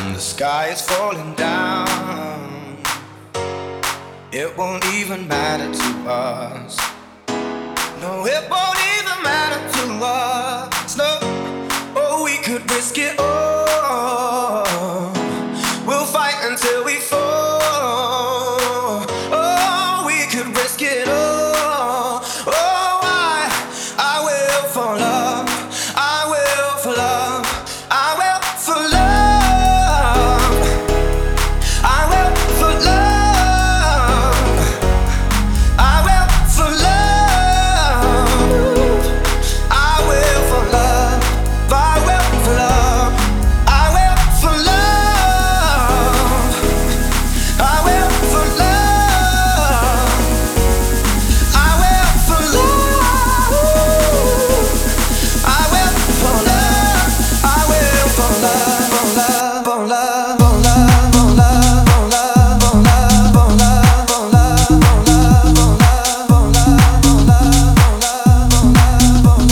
And the sky is falling down. It won't even matter to us. No, it won't even matter to us. No, oh, we could risk it all. We'll fight until we fall. Oh, we could risk it all. Oh, I will for love. I will for love. I will for love. I will for love. I will for love. I will for love. I will for love. I will for love. I will for love. I will for love. I will for love. I will for love. For love. For love. For love. For love. For love. For love. For love. For love. For love. For love. For love. For love.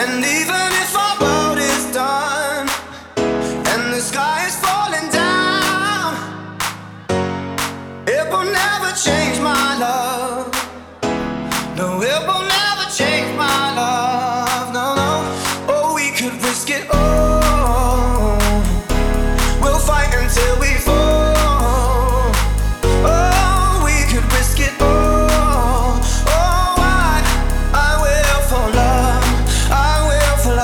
And even if our boat is done and the sky is falling down, it will never change my love. No, it will never change my love. No, no. Oh, we could risk it all. We'll fight until we fall. Oh, we could risk it all. I will for love. I will for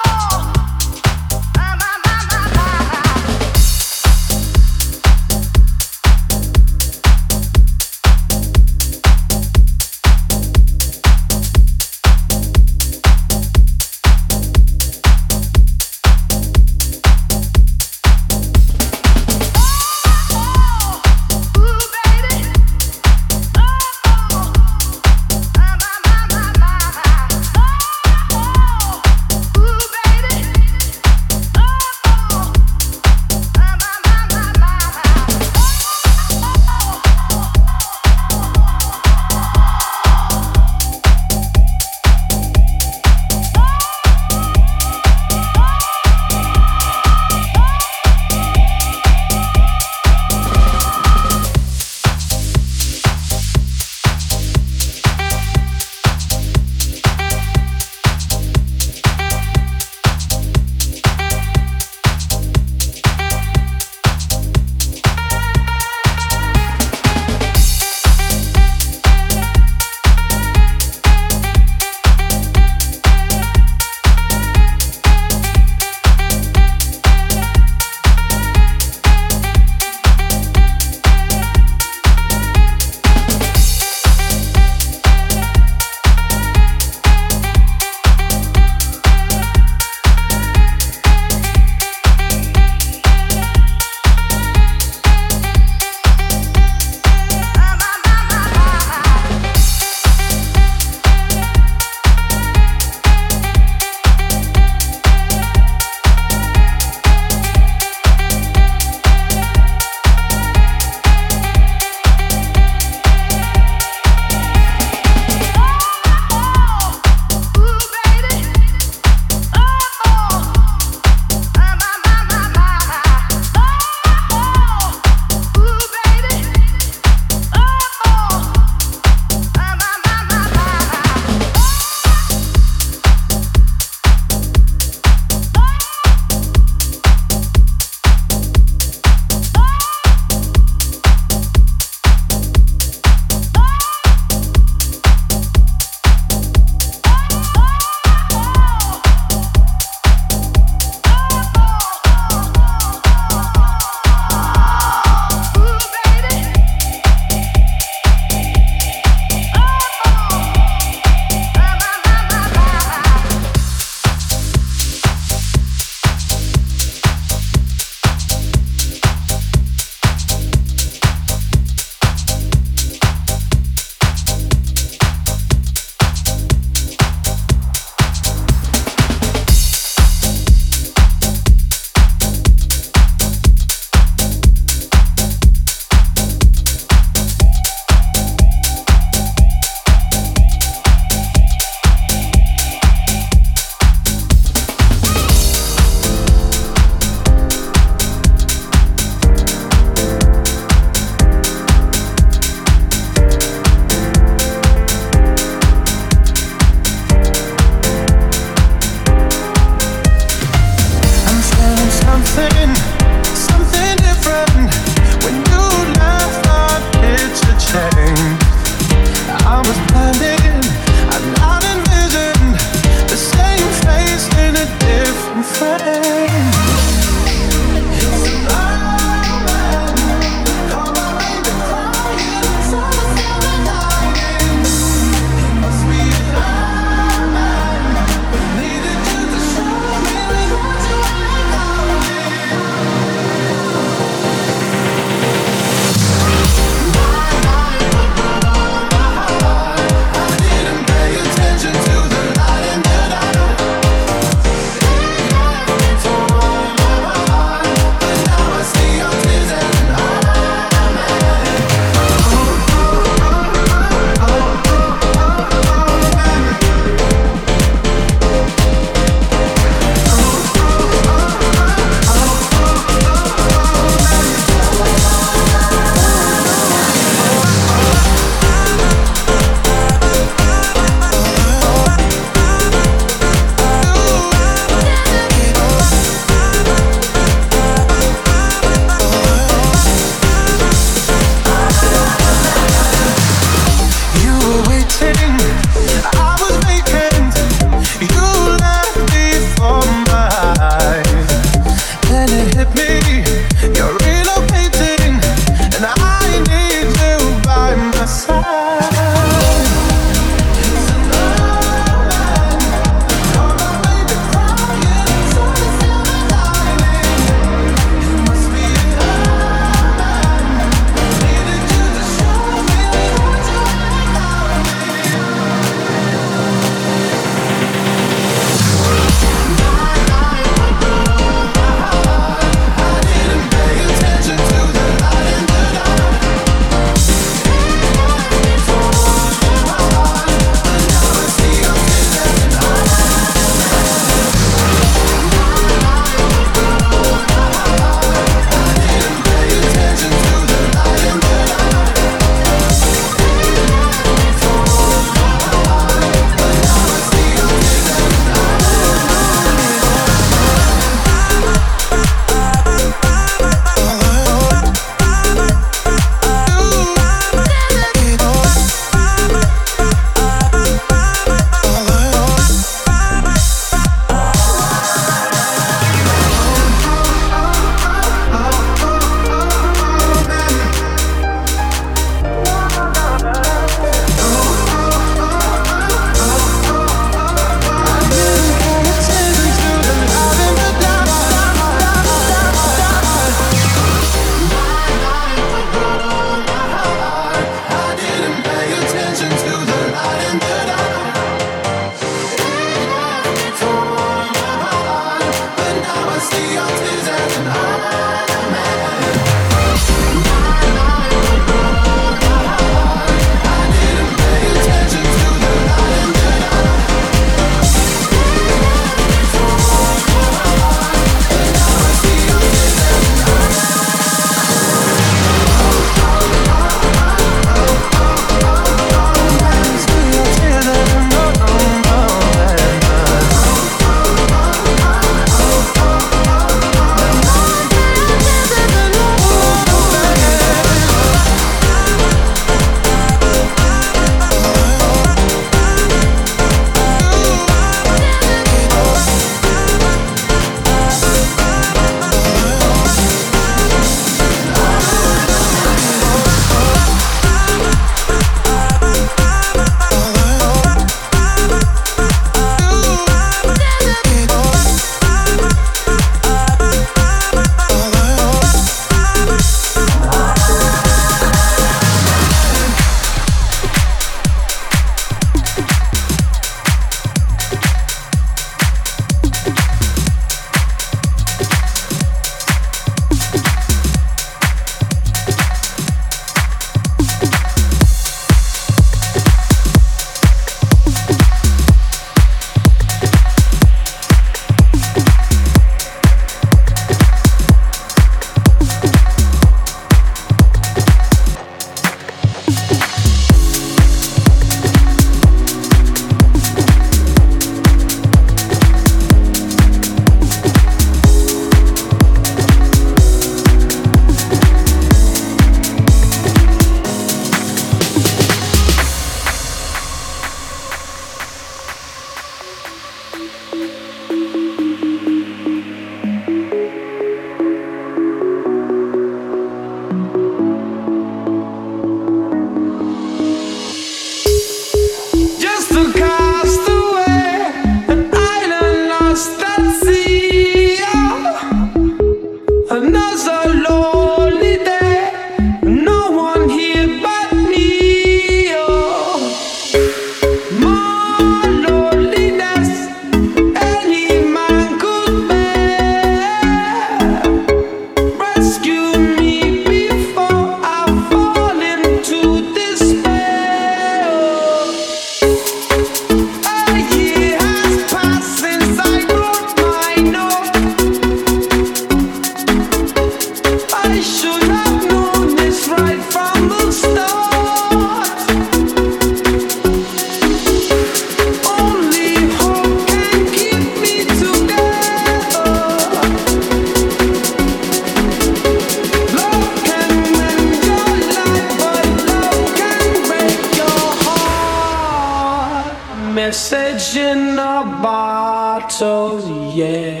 message in a bottle, yeah.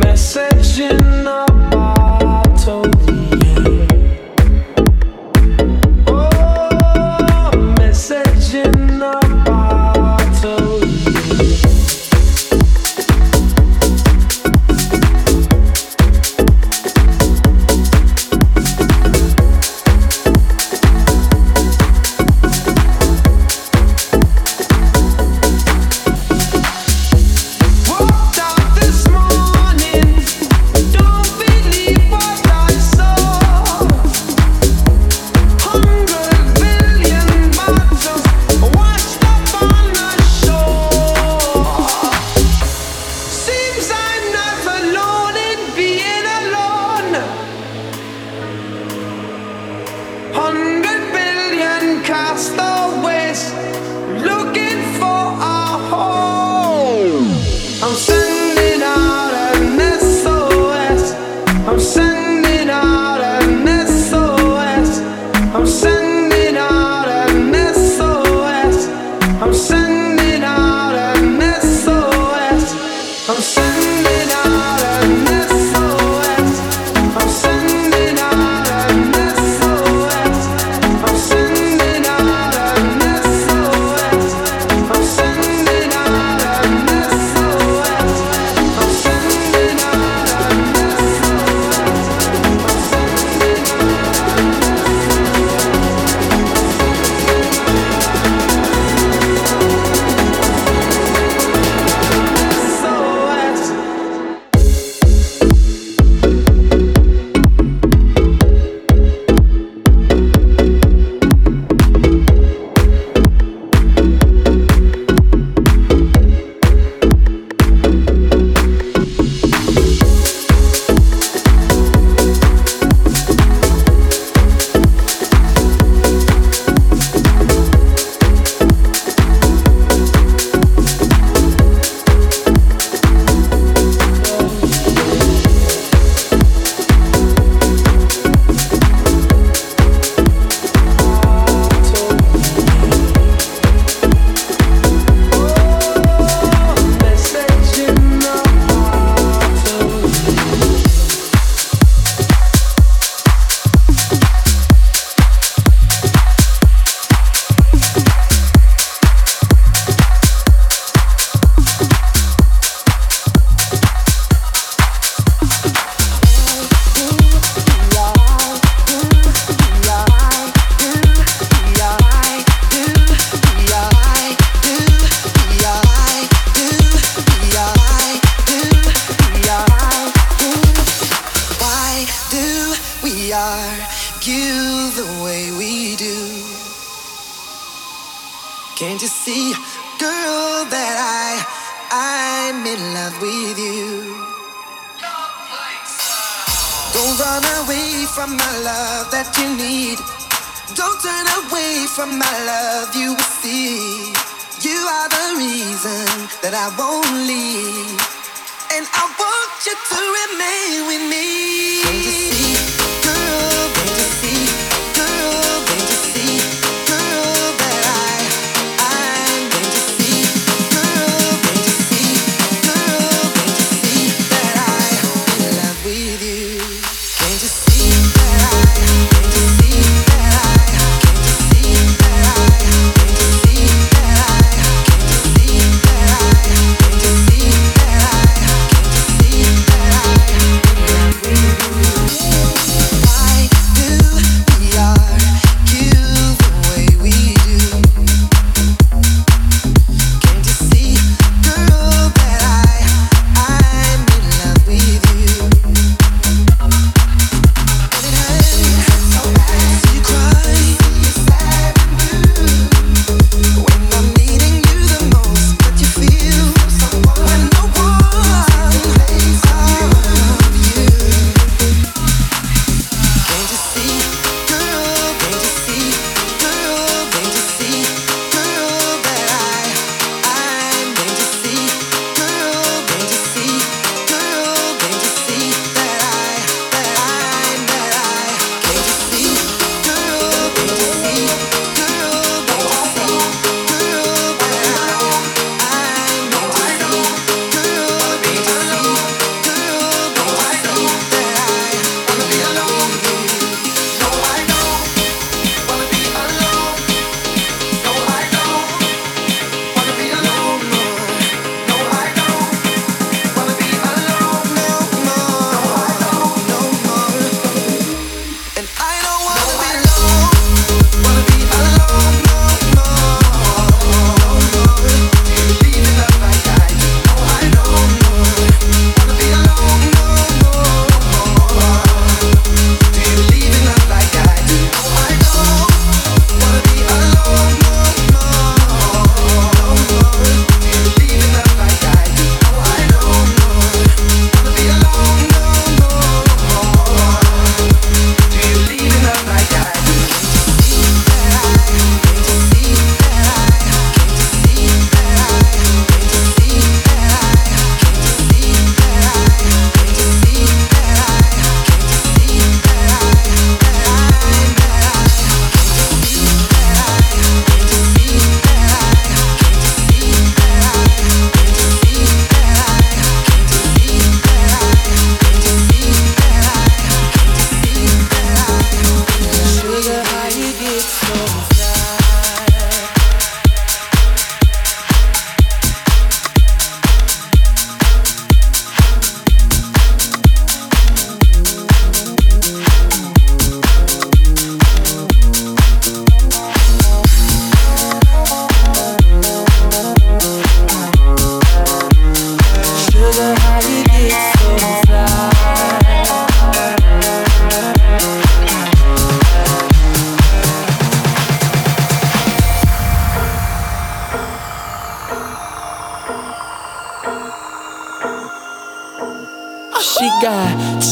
Message in a bottle, yeah. Oh, message in a bottle, yeah.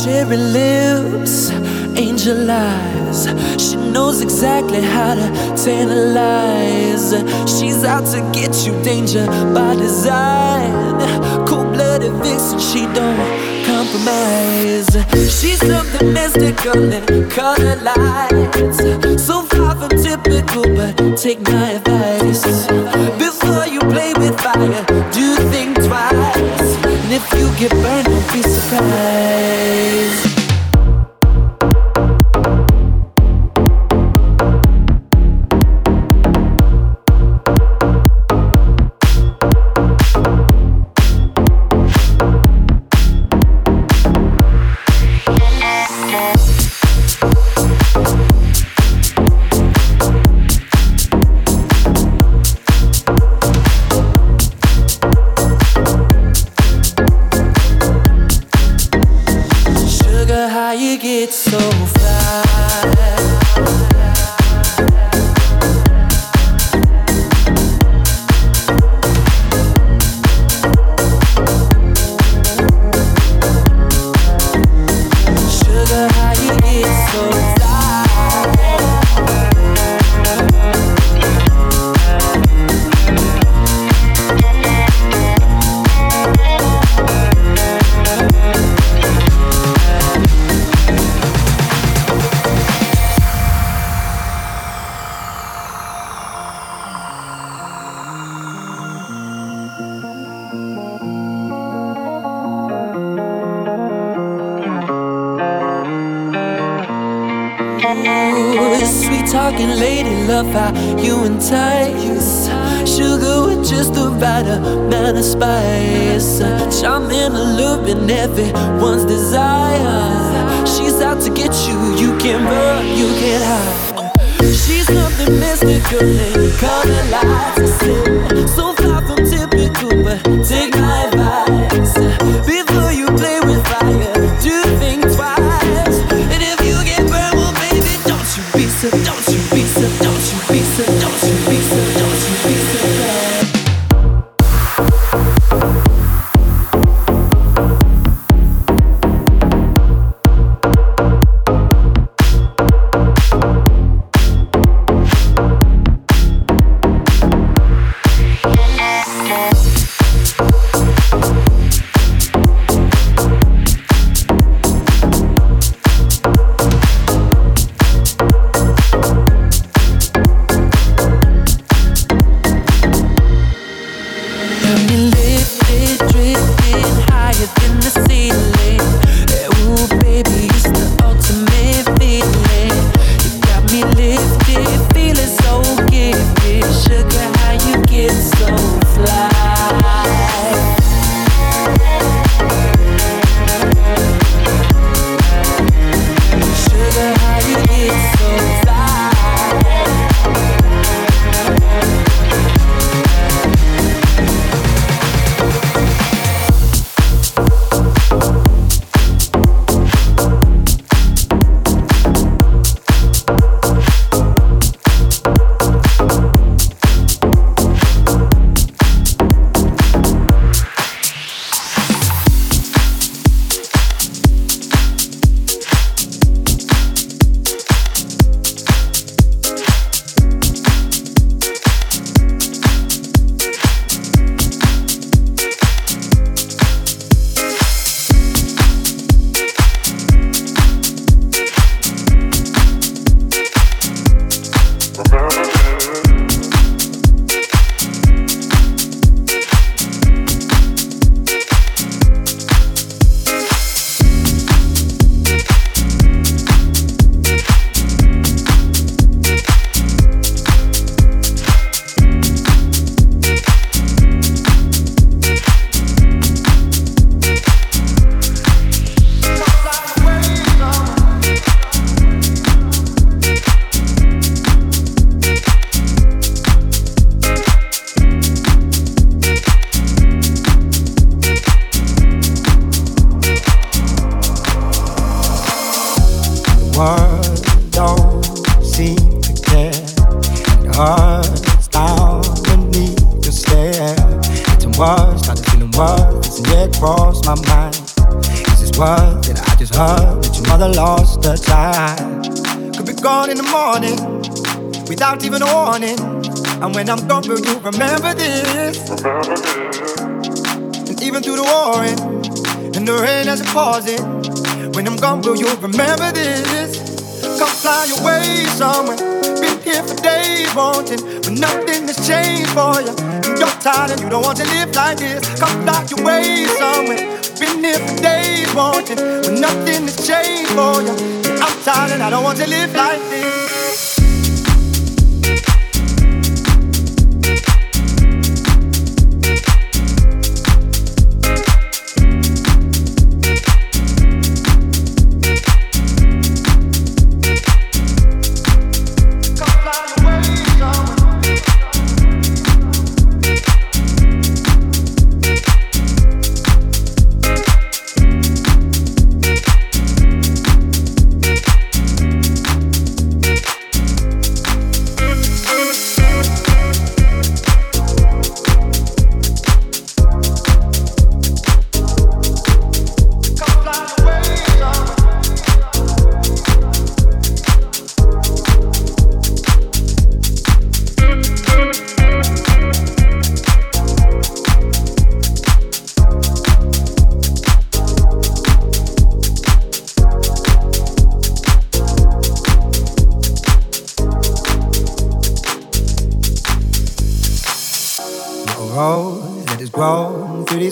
cherry lips, angel eyes. She knows exactly how to tantalize. She's out to get you, danger by design. Cold-blooded vixen, she don't compromise. She's something mystical in color lights. So far from typical, but take my advice. Before you play with fire, do think twice. And if you get burned, don't be surprised. worth it. I just heard that your mother lost her child. Could be gone in the morning without even a warning. And when I'm gone, will you remember this? Remember this. And even through the warring and the rain as it pours in, when I'm gone, will you remember this? Come fly away somewhere. Been here for days wanting, but nothing has changed for you. You're tired and you don't want to live like this. Come fly away somewhere. Been here for days wanting, but nothing has changed for you. I'm tired and I don't want to live like this.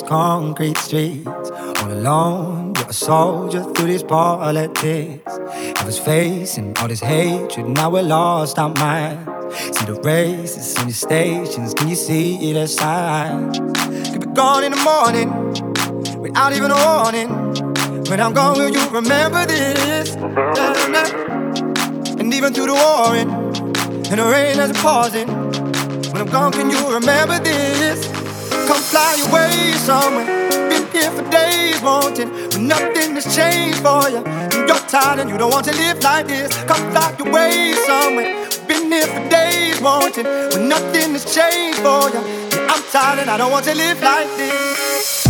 Concrete streets, all alone, you're a soldier through these politics. I was facing all this hatred, now we're lost our minds. See the races in the stations, can you see the signs? Could be gone in the morning, without even a warning. When I'm gone, will you remember this? And even through the warring, and the rain as it pours in, when I'm gone, can you remember this? Come fly away somewhere. Been here for days wanting, but nothing has changed for you. You're tired and you don't want to live like this. Come fly away somewhere. Been here for days wanting, but nothing has changed for you. I'm tired and I don't want to live like this.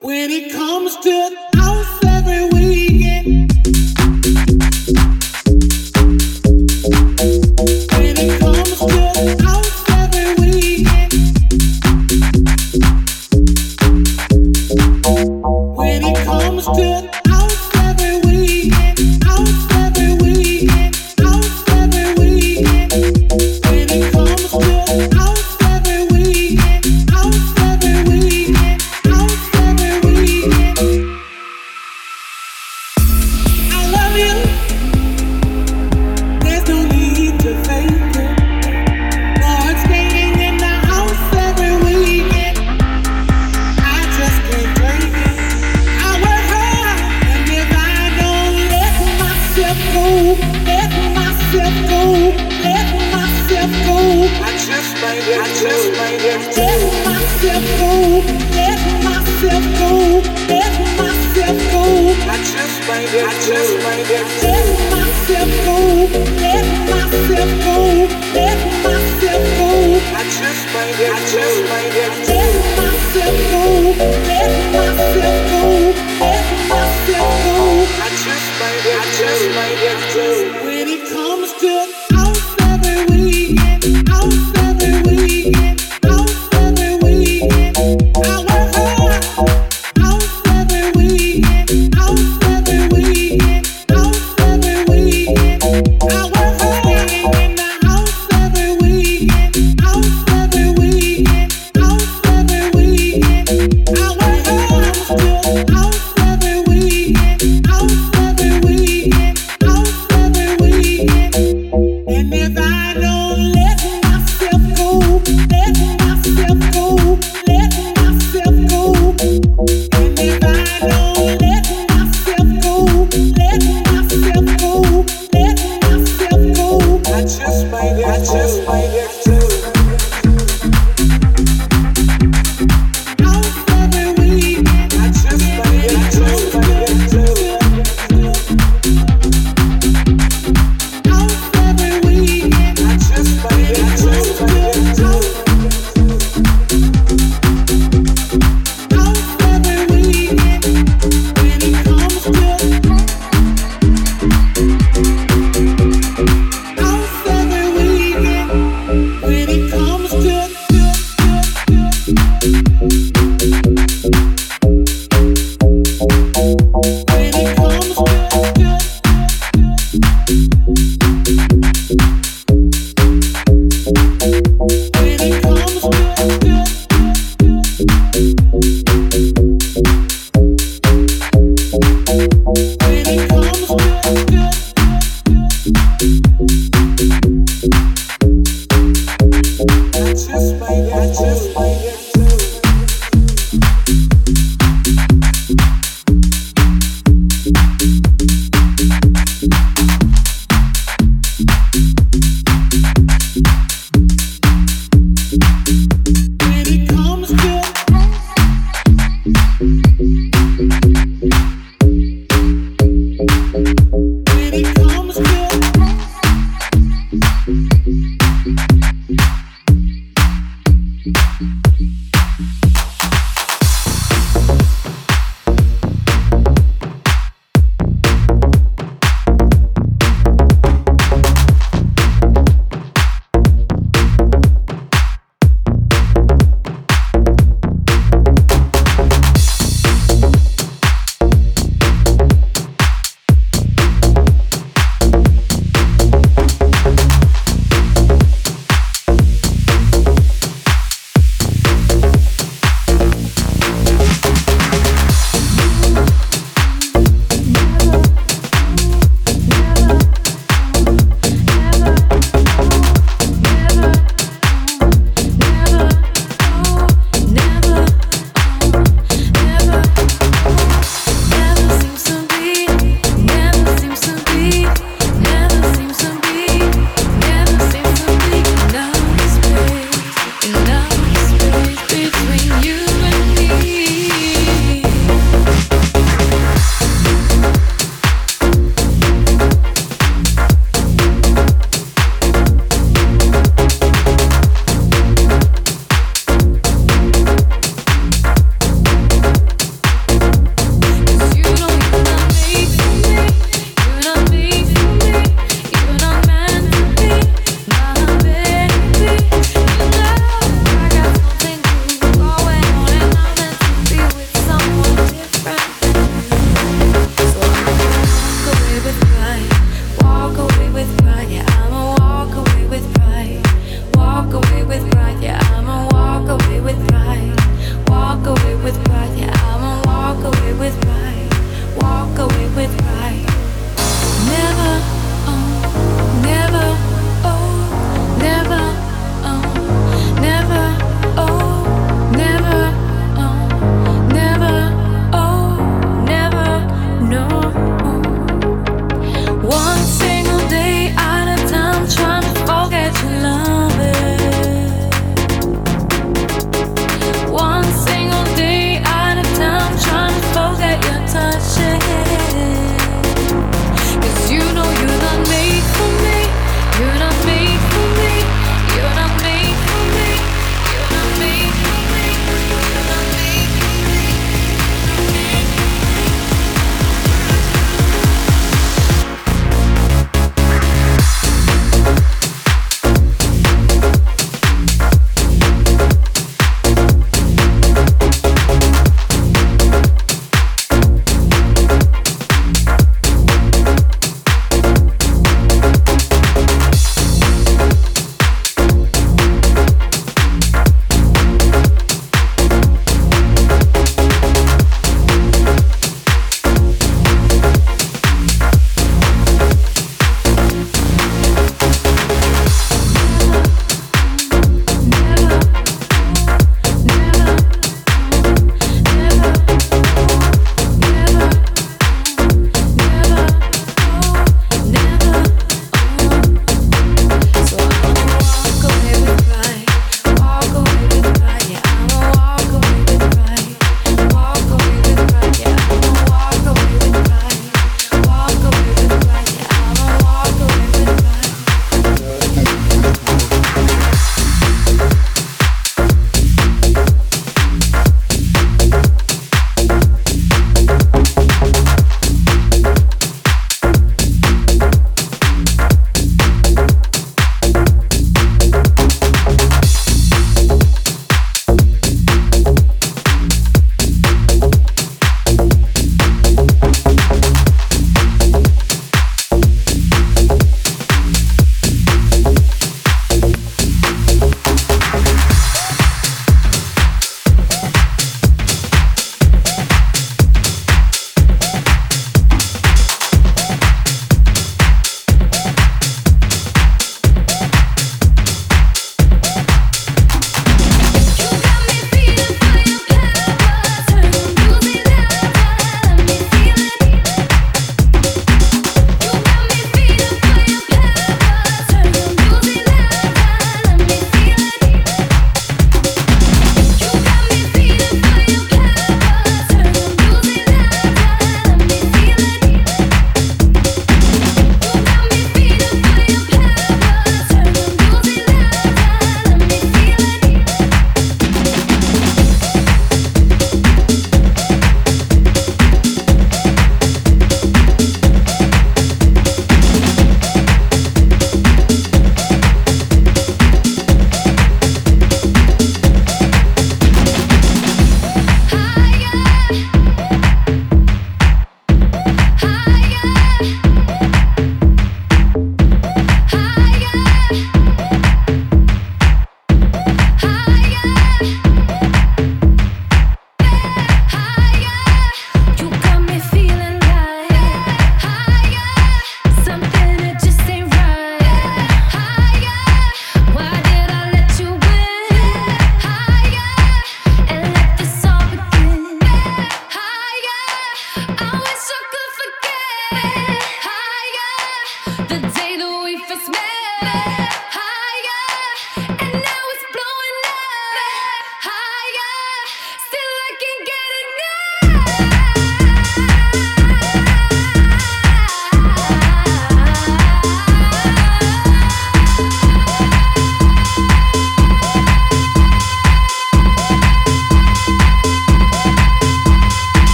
When it comes to house every weekend. When it comes to out every weekend, out every weekend, out every weekend. When it comes to out every weekend, out every weekend, out every weekend. I love you. There's no need to fake it. I just made it. When it comes to I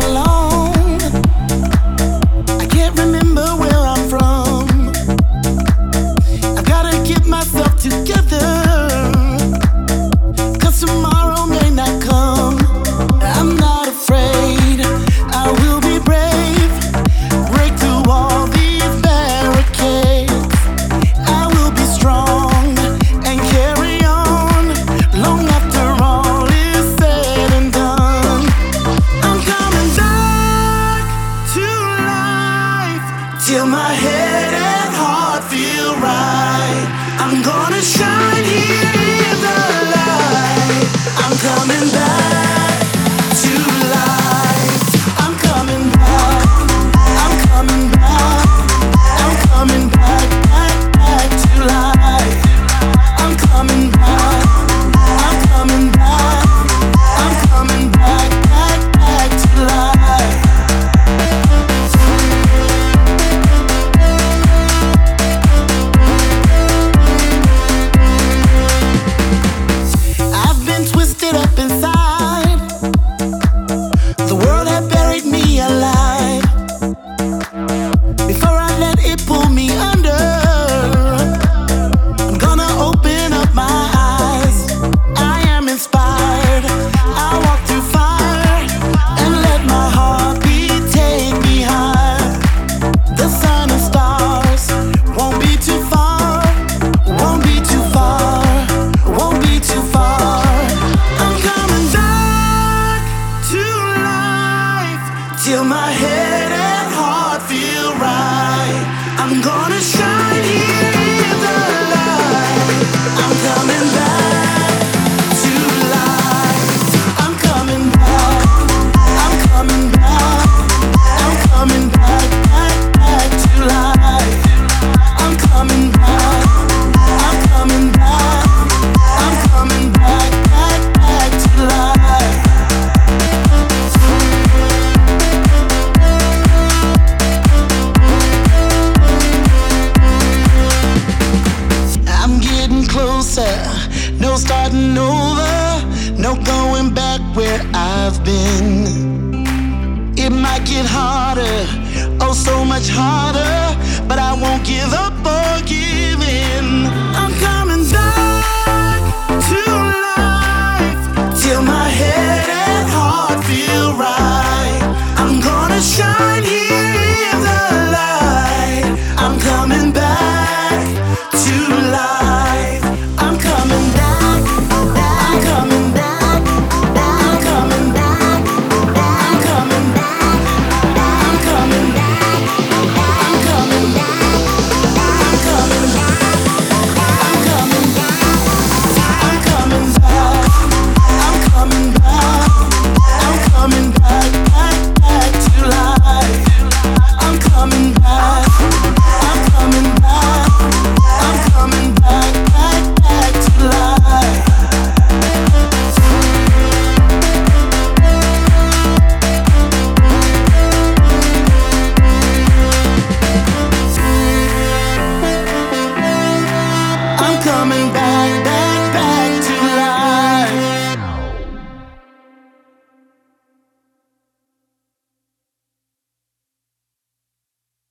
so long. I can't remember where I'm from. I've gotta get myself together, 'cause tomorrow may not come. I'm not afraid, I will be brave. Break through all these barricades. I will be strong and carry on long after all is said and done. I'm coming back to life till my head and heart feel right. I'm gonna shine here in the light. I'm coming back to life. I'm coming back. I'm coming back. I'm coming back, back, back to life. I'm coming back. I'm coming back. I'm coming back, back, back to life. I've been twisted up inside. The world had buried me alive before I let it pull me under. I'm gonna open up my eyes. I am inspired. I walk through fire and let my heartbeat take me high. The sun and stars won't be too far, won't be too far, won't be too far. I'm coming back to life till my head and heart feel right. I'm gonna shine here in the light. I'm coming back to life. I'm coming back. I'm coming back. I'm coming back, back, back to life. I'm coming back. I'm coming back. I'm coming back, back, back to life. I'm getting closer, no starting over, no going back where I've been. It might get harder, oh so much harder, but I won't give up or give in.